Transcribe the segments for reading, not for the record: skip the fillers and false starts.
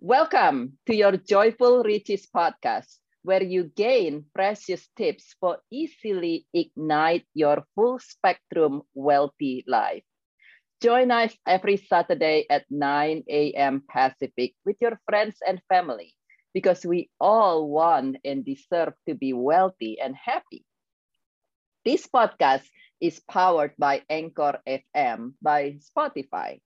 Welcome to your Joyful Riches podcast, where you gain precious tips for easily ignite your full spectrum wealthy life. Join us every Saturday at 9 a.m. Pacific with your friends and family, because we all want and deserve to be wealthy and happy. This podcast is powered by Anchor FM by Spotify.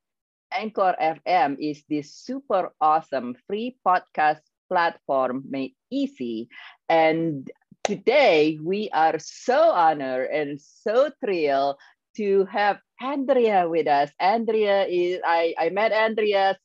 Anchor FM is this super awesome free podcast platform made easy. And today we are so honored and so thrilled to have Andrea with us. Andrea is, I met Andrea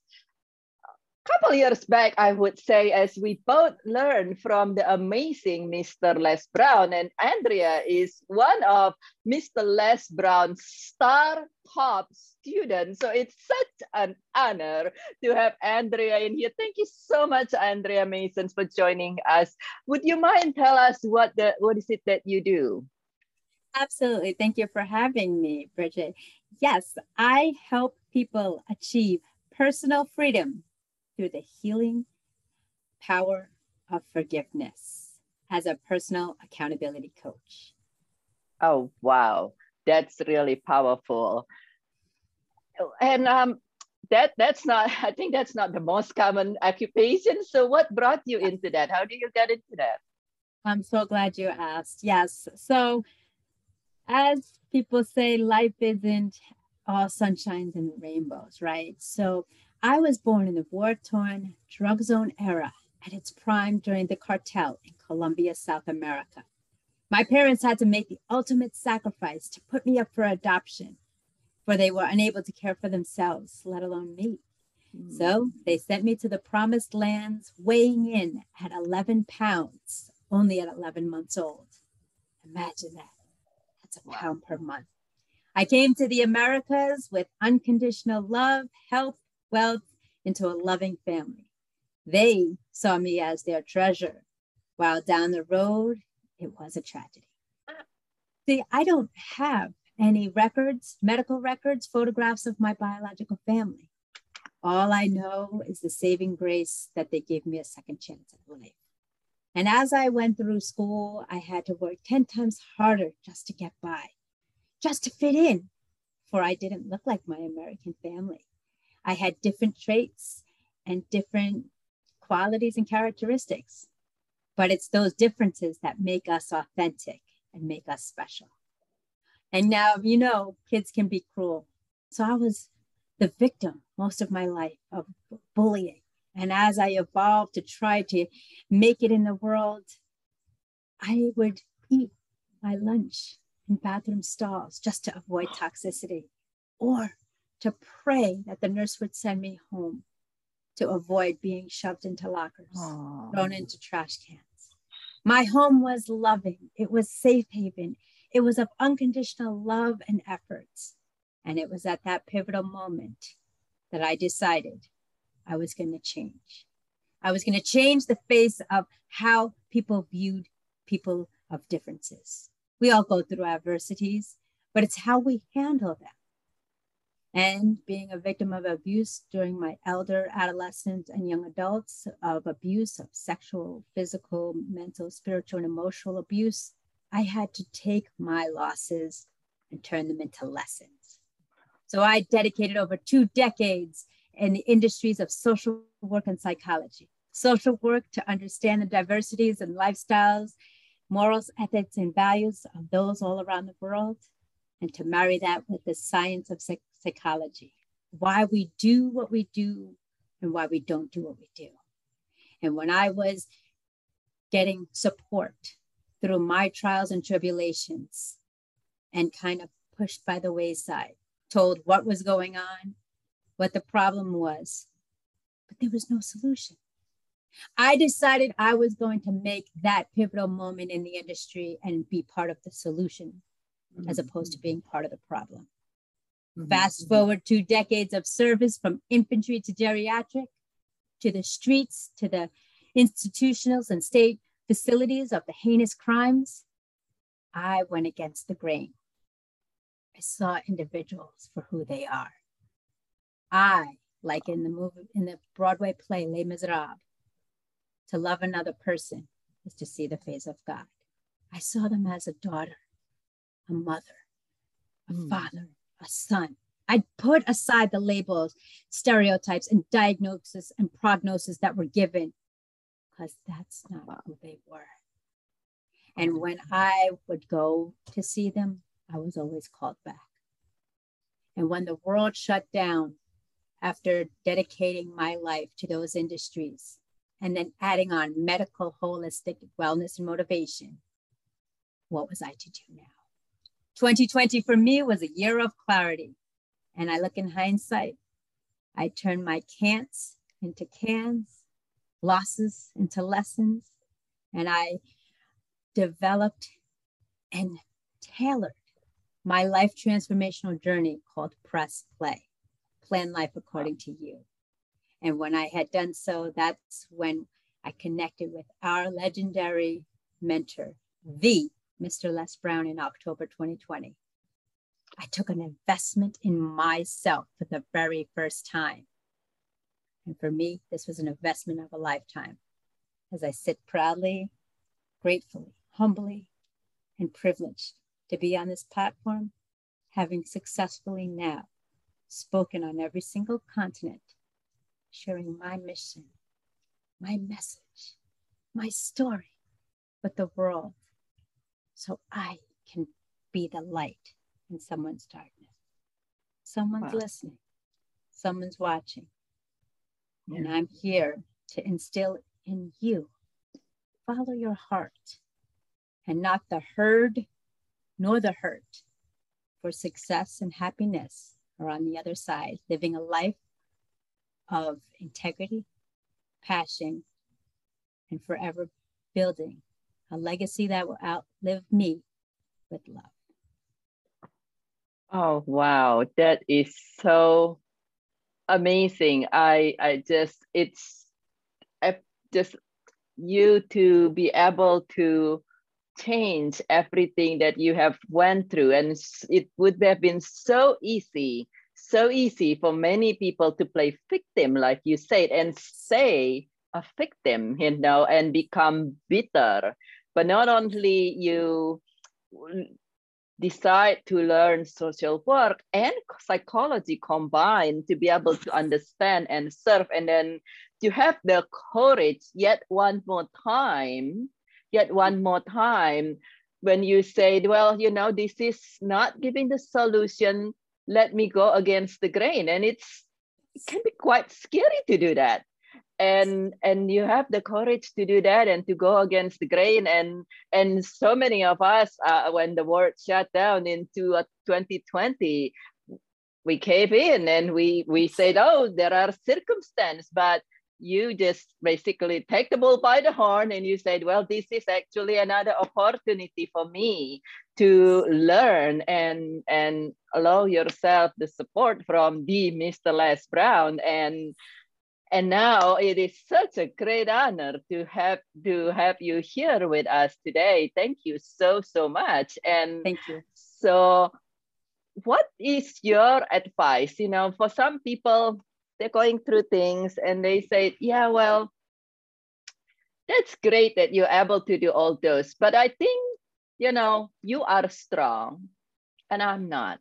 a couple years back, I would say, as we both learned from the amazing Mr. Les Brown. And Andrea is one of Mr. Les Brown's star top students. So it's such an honor to have Andrea in here. Thank you so much, Andrea Mason, for joining us. Would you mind tell us what is it that you do? Absolutely. Thank you for having me, Bridget. Yes, I help people achieve personal freedom through the healing power of forgiveness as a personal accountability coach. Oh, wow. That's really powerful. And that's not the most common occupation. So what brought you into that? How do you get into that? I'm so glad you asked. Yes. So as people say, life isn't all sunshines and rainbows, right? So I was born in the war-torn drug zone era at its prime during the cartel in Colombia, South America. My parents had to make the ultimate sacrifice to put me up for adoption, for they were unable to care for themselves, let alone me. So they sent me to the promised lands, weighing in at 11 pounds, only at 11 months old. Imagine that. That's a pound per month. I came to the Americas with unconditional love, health, wealth, into a loving family. They saw me as their treasure, while down the road, it was a tragedy. See, I don't have any records, medical records, photographs of my biological family. All I know is the saving grace that they gave me a second chance at life. And as I went through school, I had to work 10 times harder just to get by, just to fit in, for I didn't look like my American family. I had different traits and different qualities and characteristics, but it's those differences that make us authentic and make us special. And now, you know, kids can be cruel. So I was the victim most of my life of bullying. And as I evolved to try to make it in the world, I would eat my lunch in bathroom stalls just to avoid toxicity, or to pray that the nurse would send me home to avoid being shoved into lockers, thrown into trash cans. My home was loving. It was safe haven. It was of unconditional love and efforts. And it was at that pivotal moment that I decided I was going to change. I was going to change the face of how people viewed people of differences. We all go through adversities, but it's how we handle them. And being a victim of abuse during my elder adolescents and young adults, of abuse, of sexual, physical, mental, spiritual, and emotional abuse, I had to take my losses and turn them into lessons. So I dedicated over 2 decades in the industries of social work and psychology. Social work to understand the diversities and lifestyles, morals, ethics, and values of those all around the world, and to marry that with the science of psychology, why we do what we do and why we don't do what we do. And when I was getting support through my trials and tribulations and kind of pushed by the wayside, told what was going on, what the problem was, but there was no solution. I decided I was going to make that pivotal moment in the industry and be part of the solution as opposed to being part of the problem. Fast forward 2 decades of service, from infantry to geriatric, to the streets, to the institutional and state facilities of the heinous crimes. I went against the grain. I saw individuals for who they are. I like in the movie, in the Broadway play, Les Misérables. To love another person is to see the face of God. I saw them as a daughter, a mother, a father, a son. I put aside the labels, stereotypes, and diagnosis and prognosis that were given, because that's not who they were. And when I would go to see them, I was always called back. And when the world shut down, after dedicating my life to those industries, and then adding on medical, holistic wellness and motivation, what was I to do now? 2020 for me was a year of clarity. And I look in hindsight, I turned my can'ts into cans, losses into lessons, and I developed and tailored my life transformational journey called Press Play, Plan Life According to You. And when I had done so, that's when I connected with our legendary mentor, the Mr. Les Brown, in October 2020. I took an investment in myself for the very first time. And for me, this was an investment of a lifetime. As I sit proudly, gratefully, humbly, and privileged to be on this platform, having successfully now spoken on every single continent, sharing my mission, my message, my story with the world, so I can be the light in someone's darkness. Someone's listening, someone's watching. Yeah. And I'm here to instill in you, follow your heart and not the herd nor the hurt, for success and happiness are on the other side, living a life of integrity, passion, and forever building a legacy that will outlive me with love. Oh, wow. That is so amazing. I just you to be able to change everything that you have went through. And it would have been so easy for many people to play victim, like you said, and say a victim, you know, and become bitter. But not only you decide to learn social work and psychology combined to be able to understand and serve, and then to have the courage yet one more time when you say, well, you know, this is not giving the solution, let me go against the grain. And it can be quite scary to do that. And you have the courage to do that and to go against the grain. And so many of us, when the world shut down into 2020, we gave in and we said, oh, there are circumstances, but you just basically take the bull by the horn and you said, well, this is actually another opportunity for me to learn and allow yourself the support from the Mr. Les Brown. And now it is such a great honor to have you here with us today. Thank you so much. And thank you. So what is your advice? You know, for some people, they're going through things and they say, yeah, well, that's great that you're able to do all those, but I think, you know, you are strong and I'm not.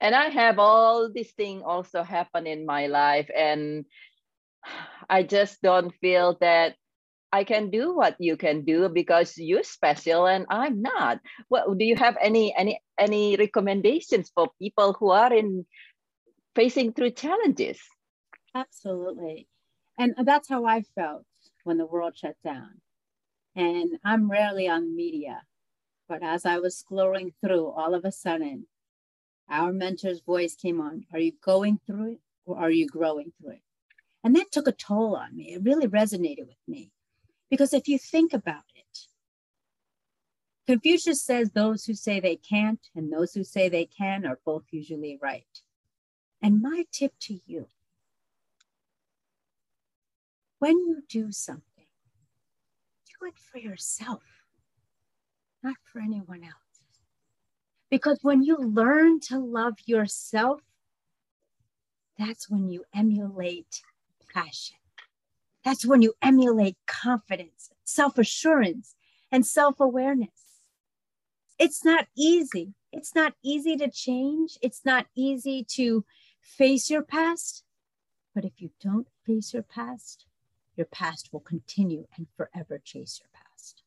And I have all these things also happen in my life, and I just don't feel that I can do what you can do because you're special and I'm not. Well, do you have any recommendations for people who are facing through challenges? Absolutely. And that's how I felt when the world shut down. And I'm rarely on media, but as I was scrolling through, all of a sudden, our mentor's voice came on. Are you going through it or are you growing through it? And that took a toll on me. It really resonated with me. Because if you think about it, Confucius says those who say they can't and those who say they can are both usually right. And my tip to you, when you do something, do it for yourself, not for anyone else. Because when you learn to love yourself, that's when you emulate passion. That's when you emulate confidence, self-assurance, and self-awareness. It's not easy. It's not easy to change. It's not easy to face your past. But if you don't face your past will continue and forever chase your past.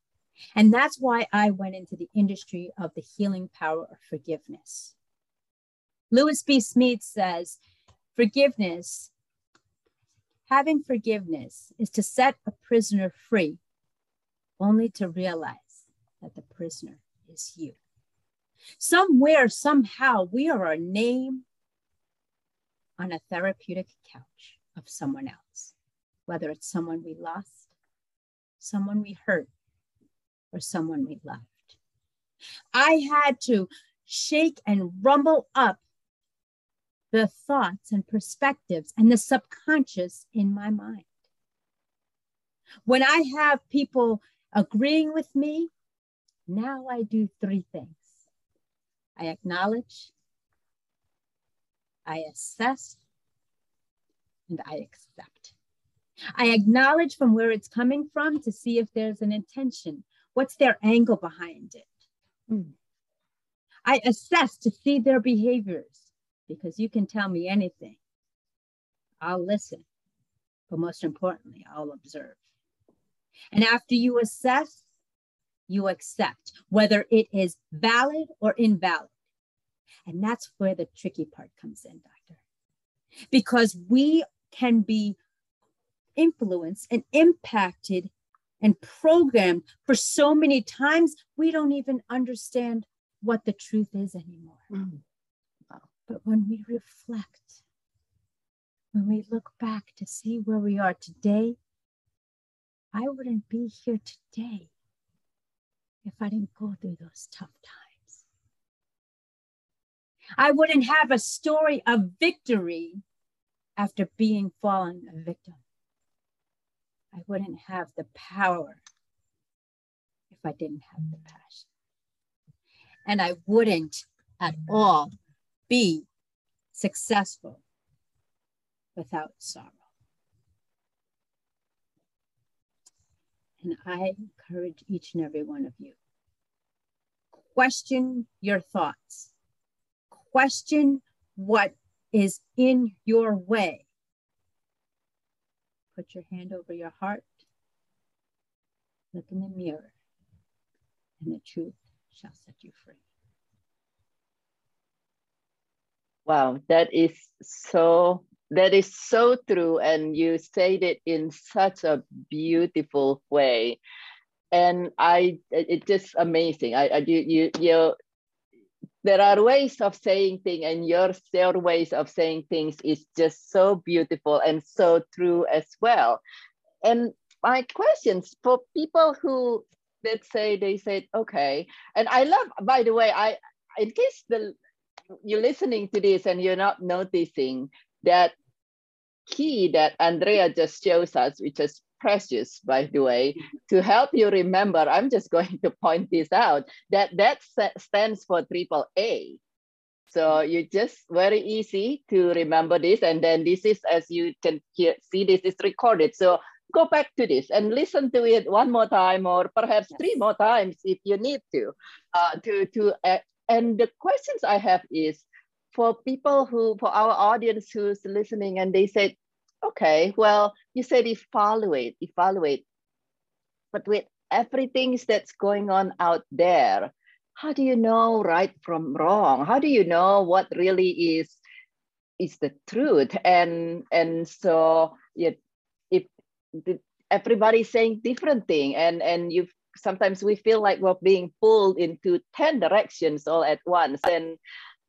And that's why I went into the industry of the healing power of forgiveness. Louis B. Smith says, forgiveness, having forgiveness is to set a prisoner free, only to realize that the prisoner is you. Somewhere, somehow, we are a name on a therapeutic couch of someone else, whether it's someone we lost, someone we hurt, or someone we loved. I had to shake and rumble up the thoughts and perspectives and the subconscious in my mind. When I have people agreeing with me, now I do three things. I acknowledge, I assess, and I accept. I acknowledge from where it's coming from to see if there's an intention. What's their angle behind it? I assess to see their behaviors. Because you can tell me anything, I'll listen, but most importantly, I'll observe. And after you assess, you accept, whether it is valid or invalid. And that's where the tricky part comes in, doctor. Because we can be influenced and impacted and programmed for so many times, we don't even understand what the truth is anymore. Mm. But when we reflect, when we look back to see where we are today, I wouldn't be here today if I didn't go through those tough times. I wouldn't have a story of victory after being fallen a victim. I wouldn't have the power if I didn't have the passion. And I wouldn't at all be successful without sorrow. And I encourage each and every one of you, question your thoughts, question what is in your way. Put your hand over your heart, look in the mirror, and the truth shall set you free. Wow, that is so true. And you said it in such a beautiful way. And it's just amazing. You there are ways of saying things, and your ways of saying things is just so beautiful and so true as well. And my questions for people who, let's say they said, okay, and I love, by the way, in case you're listening to this and you're not noticing that key that Andrea just shows us, which is precious, by the way, to help you remember. I'm just going to point this out, that stands for AAA. So you just very easy to remember this. And then this is, as you can see, this is recorded. So go back to this and listen to it one more time, or perhaps three more times if you need to. And the questions I have is for people who, for our audience who's listening, and they said, okay, well, you said evaluate. But with everything that's going on out there, how do you know right from wrong? How do you know what really is the truth? And so yeah, if everybody's saying different thing, and you've sometimes we feel like we're being pulled into 10 directions all at once. And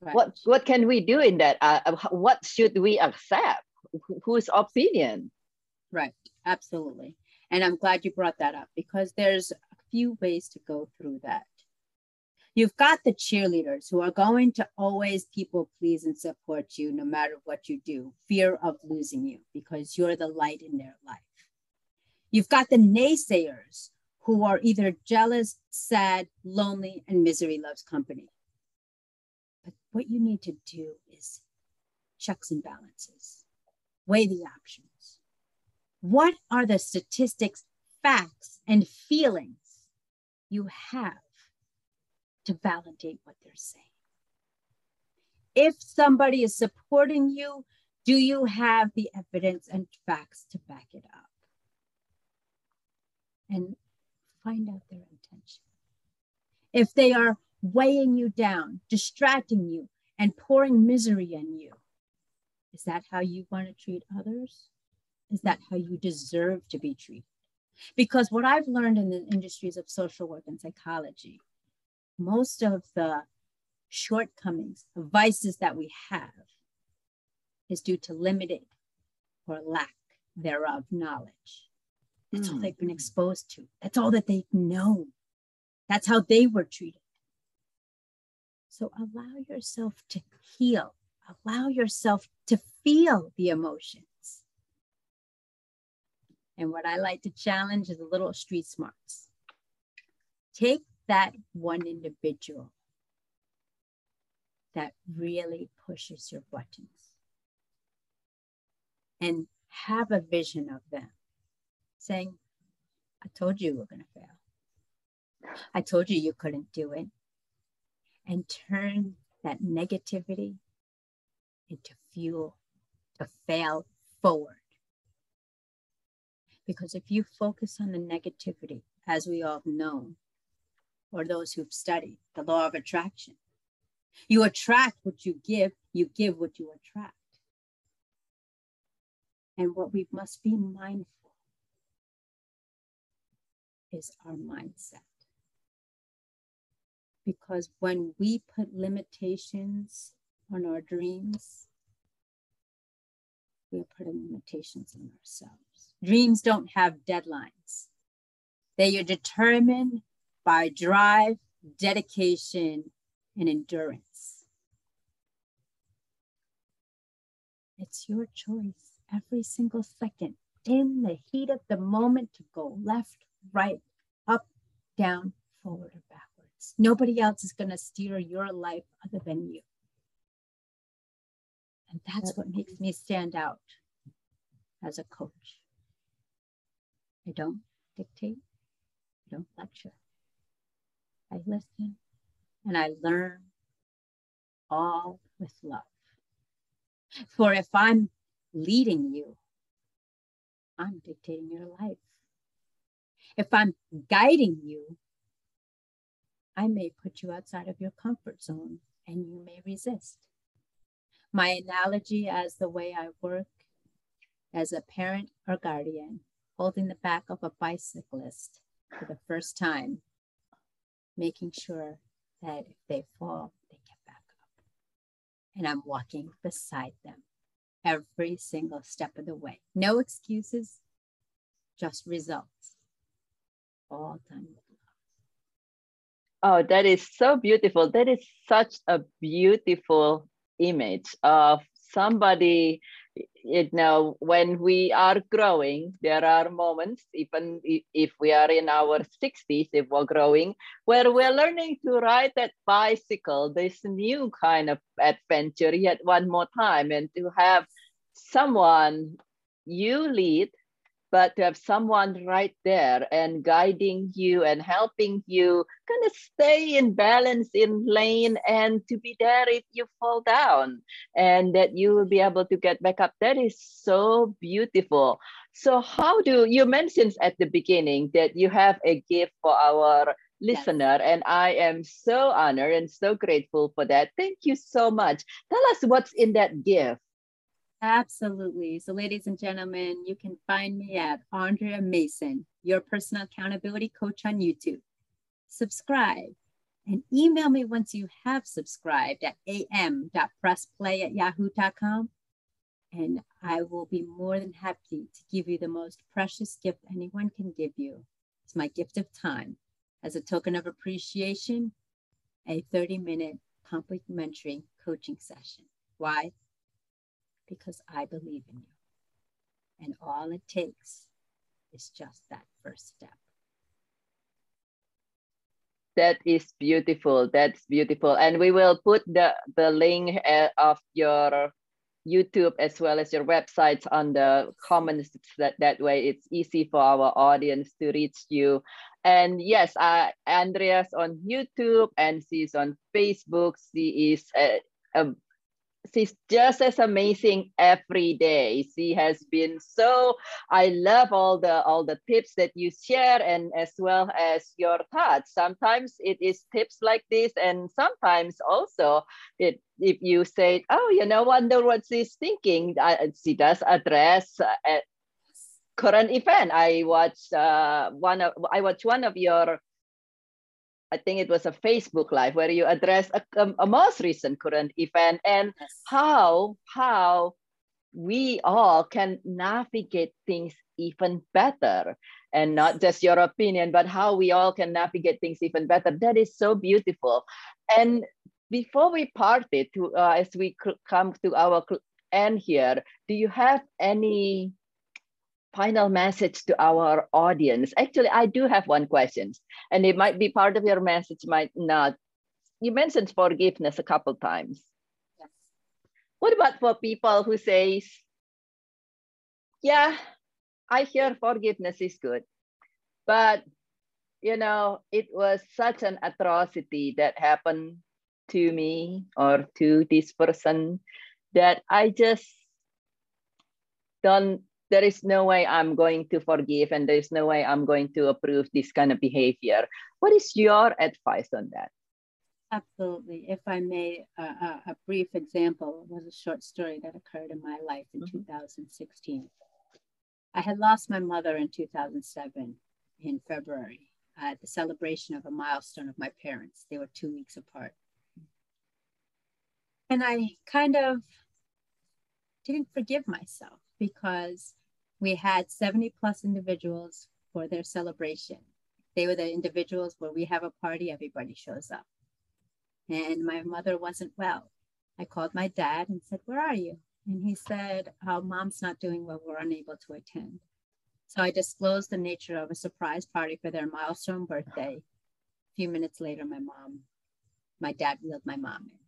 right. What can we do in that? What should we accept? Whose opinion? Right, absolutely. And I'm glad you brought that up, because there's a few ways to go through that. You've got the cheerleaders who are going to always people please and support you no matter what you do, fear of losing you because you're the light in their life. You've got the naysayers who are either jealous, sad, lonely, and misery loves company. But what you need to do is checks and balances, weigh the options. What are the statistics, facts, and feelings you have to validate what they're saying? If somebody is supporting you, do you have the evidence and facts to back it up? And find out their intention. If they are weighing you down, distracting you, and pouring misery on you, is that how you want to treat others? Is that how you deserve to be treated? Because what I've learned in the industries of social work and psychology, most of the shortcomings, the vices that we have is due to limited or lack thereof knowledge. That's all they've been exposed to. That's all that they've known. That's how they were treated. So allow yourself to heal. Allow yourself to feel the emotions. And what I like to challenge is a little street smarts. Take that one individual that really pushes your buttons and have a vision of them saying, I told you we were going to fail. I told you you couldn't do it. And turn that negativity into fuel to fail forward. Because if you focus on the negativity, as we all know, or those who've studied the law of attraction, you attract what you give what you attract. And what we must be mindful is our mindset. Because when we put limitations on our dreams, we're putting limitations on ourselves. Dreams don't have deadlines. They are determined by drive, dedication, and endurance. It's your choice. Every single second, in the heat of the moment, to go left, right, up, down, forward, or backwards. Nobody else is going to steer your life other than you. And that's what makes me stand out as a coach. I don't dictate. I don't lecture. I listen and I learn, all with love. For if I'm leading you, I'm dictating your life. If I'm guiding you, I may put you outside of your comfort zone and you may resist. My analogy as the way I work as a parent or guardian, holding the back of a bicyclist for the first time, making sure that if they fall, they get back up. And I'm walking beside them every single step of the way. No excuses, just results. All done with love. Oh, that is so beautiful. That is such a beautiful image of somebody. You know, when we are growing, there are moments, even if we are in our 60s, if we're growing, where we're learning to ride that bicycle, this new kind of adventure yet one more time, and to have someone you lead, but to have someone right there and guiding you and helping you kind of stay in balance, in lane, and to be there if you fall down, and that you will be able to get back up. That is so beautiful. So how do you mentioned at the beginning that you have a gift for our listener, and I am so honored and so grateful for that. Thank you so much. Tell us what's in that gift. Absolutely. So ladies and gentlemen, you can find me at Andrea Mason, your personal accountability coach on YouTube. Subscribe and email me once you have subscribed at am.pressplay@yahoo.com. And I will be more than happy to give you the most precious gift anyone can give you. It's my gift of time. As a token of appreciation, a 30-minute complimentary coaching session. Why? Because I believe in you. And all it takes is just that first step. That is beautiful. That's beautiful. And we will put the link of your YouTube as well as your websites on the comments. That way it's easy for our audience to reach you. And yes, Andrea's on YouTube and she's on Facebook. She is she's just as amazing every day. She has been so, I love all the tips that you share, and as well as your thoughts. Sometimes it is tips like this, and sometimes also if you say, oh, you know, wonder what she's thinking. She does address a current event. I watched one of your, I think it was a Facebook Live, where you address a most recent current event and how we all can navigate things even better. And not just your opinion, but how we all can navigate things even better. That is so beautiful. And before we parted, as we come to our end here, do you have any final message to our audience? Actually, I do have one question, and it might be part of your message, might not. You mentioned forgiveness a couple times. Yes. What about for people who says, yeah, I hear forgiveness is good, but you know, it was such an atrocity that happened to me or to this person that I just don't, there is no way I'm going to forgive, and there's no way I'm going to approve this kind of behavior. What is your advice on that? Absolutely. If I may, a brief example was a short story that occurred in my life in 2016. I had lost my mother in 2007 in February at the celebration of a milestone of my parents. They were 2 weeks apart. And I kind of didn't forgive myself, because we had 70 plus individuals for their celebration. They were the individuals where we have a party, everybody shows up. And my mother wasn't well. I called my dad and said, where are you? And he said, oh, mom's not doing well, we're unable to attend. So I disclosed the nature of a surprise party for their milestone birthday. A few minutes later, my dad wheeled my mom in.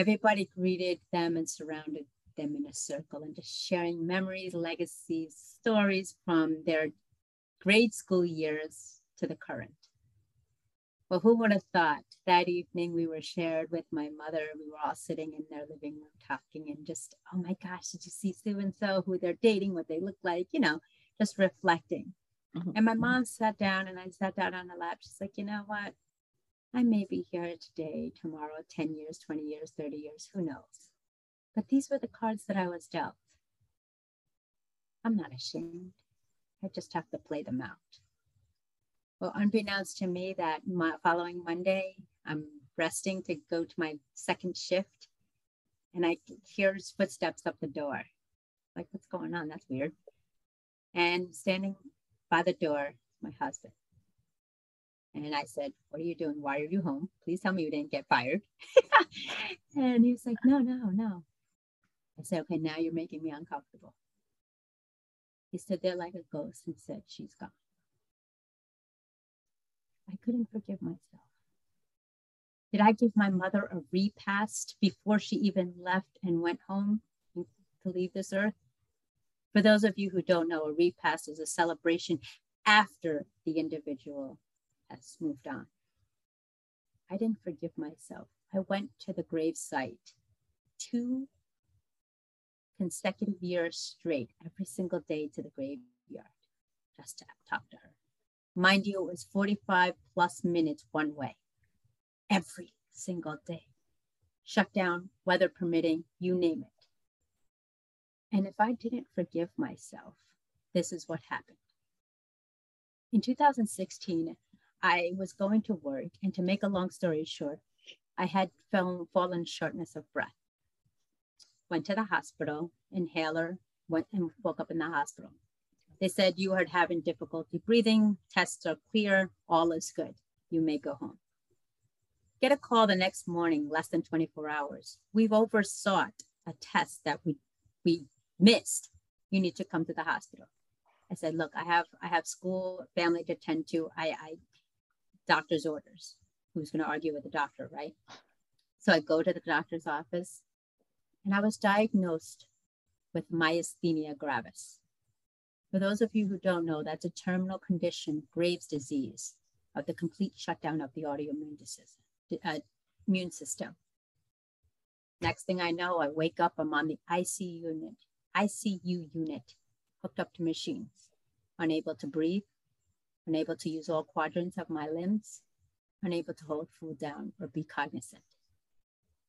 Everybody greeted them and surrounded them in a circle and just sharing memories, legacies, stories from their grade school years to the current. Well, who would have thought that evening we were shared with my mother? We were all sitting in their living room talking and just, oh my gosh, did you see so-and-so, who they're dating, what they look like, you know, just reflecting. Mm-hmm. And my mom sat down and I sat down on her lap. She's like, you know what? I may be here today, tomorrow, 10 years, 20 years, 30 years, who knows? But these were the cards that I was dealt. I'm not ashamed. I just have to play them out. Well, unbeknownst to me, that following Monday, I'm resting to go to my second shift, and I hear footsteps up the door. Like, what's going on? That's weird. And standing by the door, my husband. And I said, what are you doing? Why are you home? Please tell me you didn't get fired. And he was like, no. I said, okay, now you're making me uncomfortable. He stood there like a ghost and said, she's gone. I couldn't forgive myself. Did I give my mother a repast before she even left and went home to leave this earth? For those of you who don't know, a repast is a celebration after the individual has moved on. I didn't forgive myself. I went to the gravesite 2 consecutive years straight, every single day to the graveyard, just to talk to her. Mind you, it was 45 plus minutes one way, every single day. Shut down, weather permitting, you name it. And if I didn't forgive myself, this is what happened. In 2016, I was going to work, and to make a long story short, I had fallen shortness of breath. Went to the hospital, inhaler, went and woke up in the hospital. They said, you are having difficulty breathing, tests are clear, all is good. You may go home. Get a call the next morning, less than 24 hours. We've oversought a test that we missed. You need to come to the hospital. I said, look, I have school, family to tend to. I doctor's orders. Who's going to argue with the doctor, right? So I go to the doctor's office, and I was diagnosed with myasthenia gravis. For those of you who don't know, that's a terminal condition, Graves' disease, of the complete shutdown of the autoimmune immune system. Next thing I know, I wake up, I'm on the ICU unit, hooked up to machines, unable to breathe, unable to use all quadrants of my limbs, unable to hold food down or be cognizant.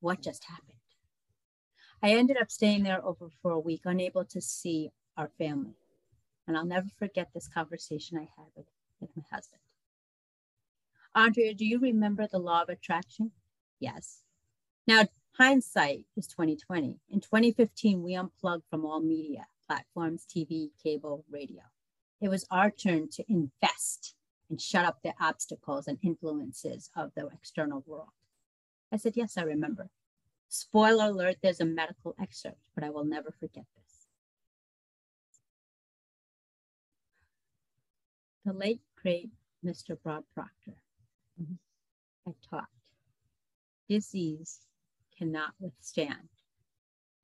What just happened? I ended up staying there over for a week, unable to see our family. And I'll never forget this conversation I had with my husband. Andrea, do you remember the law of attraction? Yes. Now, hindsight is 20/20. In 2015, we unplugged from all media, platforms, TV, cable, radio. It was our turn to invest and shut up the obstacles and influences of the external world. I said, yes, I remember. Spoiler alert, there's a medical excerpt, but I will never forget this. The late, great Mr. Bob Proctor had taught, disease cannot withstand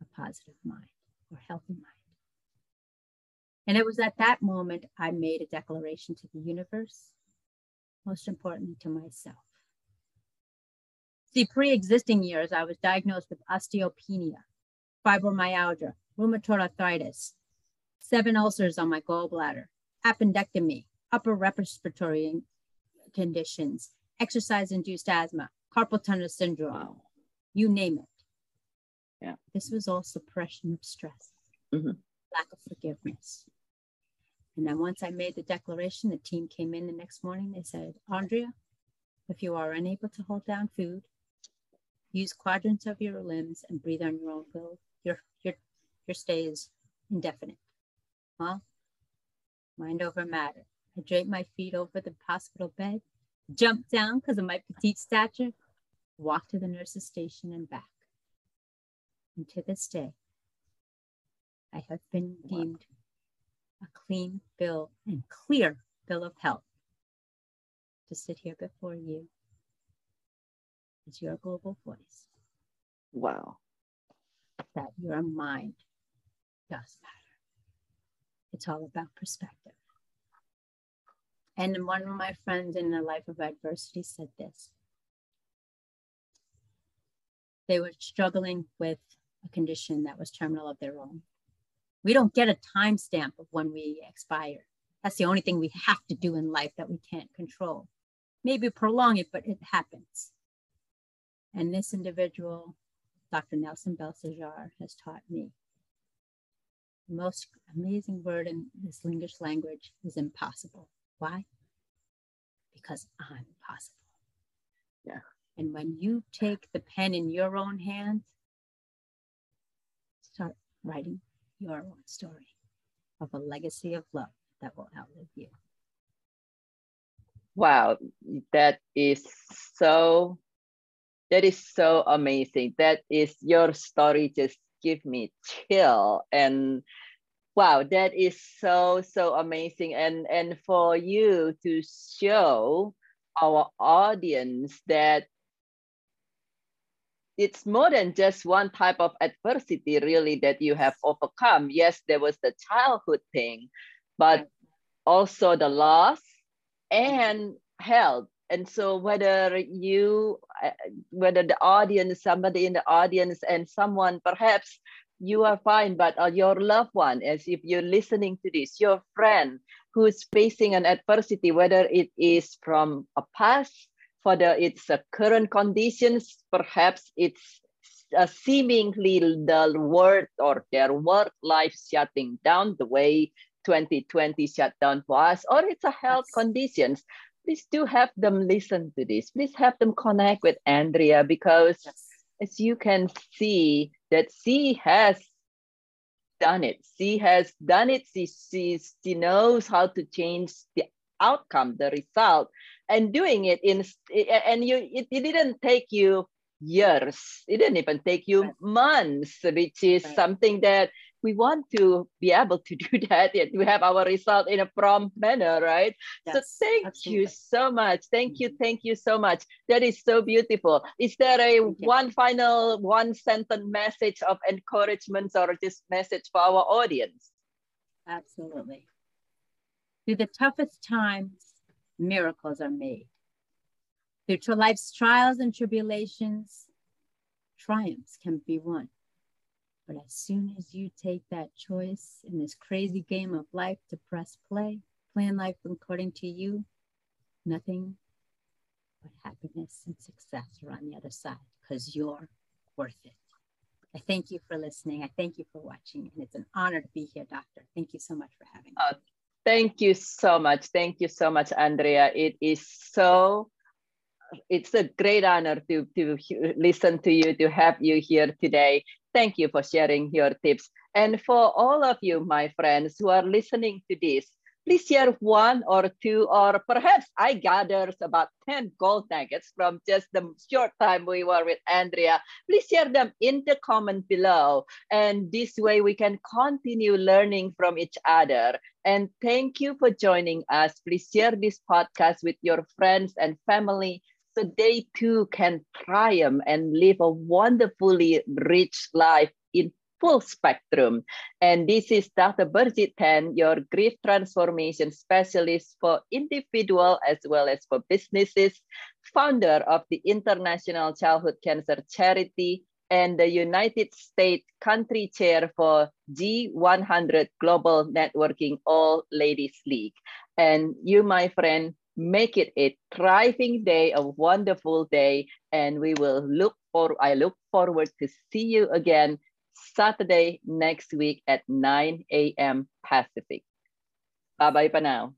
a positive mind or healthy mind. And it was at that moment I made a declaration to the universe, most importantly to myself. See, pre-existing years, I was diagnosed with osteopenia, fibromyalgia, rheumatoid arthritis, 7 ulcers on my gallbladder, appendectomy, upper respiratory conditions, exercise-induced asthma, carpal tunnel syndrome, wow. You name it. Yeah. This was all suppression of stress, lack of forgiveness. And then once I made the declaration, the team came in the next morning. They said, Andrea, if you are unable to hold down food, use quadrants of your limbs and breathe on your own will, your stay is indefinite. Well, mind over matter. I draped my feet over the hospital bed, jumped down because of my petite stature, walked to the nurse's station and back. And to this day, I have been deemed a clean bill and clear bill of health to sit here before you as your global voice. Wow. That your mind does matter. It's all about perspective. And one of my friends in the life of adversity said this. They were struggling with a condition that was terminal of their own. We don't get a timestamp of when we expire. That's the only thing we have to do in life that we can't control. Maybe prolong it, but it happens. And this individual, Dr. Nelson Belsajar, has taught me the most amazing word in this English language is impossible. Why? Because I'm possible. Yeah. And when you take the pen in your own hands, start writing your own story of a legacy of love that will outlive you. Wow, that is so amazing. That is your story. Just give me chill. And wow, that is so amazing. And for you to show our audience that it's more than just one type of adversity, really, that you have overcome. Yes, there was the childhood thing, but also the loss and health. And so whether the audience, somebody in the audience and someone, perhaps you are fine, but your loved one, as if you're listening to this, your friend who's facing an adversity, whether it is from a past, whether it's a current conditions, perhaps it's seemingly the world or their work life shutting down the way 2020 shut down for us, or it's a health conditions. Please do have them listen to this. Please have them connect with Andrea, because as you can see that she has done it. She has done it. She knows how to change the outcome, the result, and doing it it didn't take you years. It didn't even take you months, which is something that we want to be able to do that and to have our result in a prompt manner, right? Yes, so thank absolutely. You so much. Thank you so much. That is so beautiful. Is there a one final one sentence message of encouragement or just message for our audience? Absolutely. Through the toughest times, miracles are made. Through life's trials and tribulations, triumphs can be won. But as soon as you take that choice in this crazy game of life to press play, plan life according to you, nothing but happiness and success are on the other side, because you're worth it. I thank you for listening. I thank you for watching. And it's an honor to be here, Doctor. Thank you so much for having me. Thank you so much. Thank you so much, Andrea. It's a great honor to listen to you, to have you here today. Thank you for sharing your tips. And for all of you, my friends, who are listening to this, please share one or two, or perhaps I gathered about 10 gold nuggets from just the short time we were with Andrea. Please share them in the comment below. And this way we can continue learning from each other. And thank you for joining us. Please share this podcast with your friends and family, so they too can triumph and live a wonderfully rich life in full spectrum. And this is Dr. Birgit Tan, your grief transformation specialist for individual as well as for businesses, founder of the International Childhood Cancer Charity, and the United States Country Chair for G100 Global Networking All Ladies League. And you, my friend, make it a thriving day, a wonderful day, and we will I look forward to see you again Saturday next week at 9 a.m. Pacific. Bye-bye for now.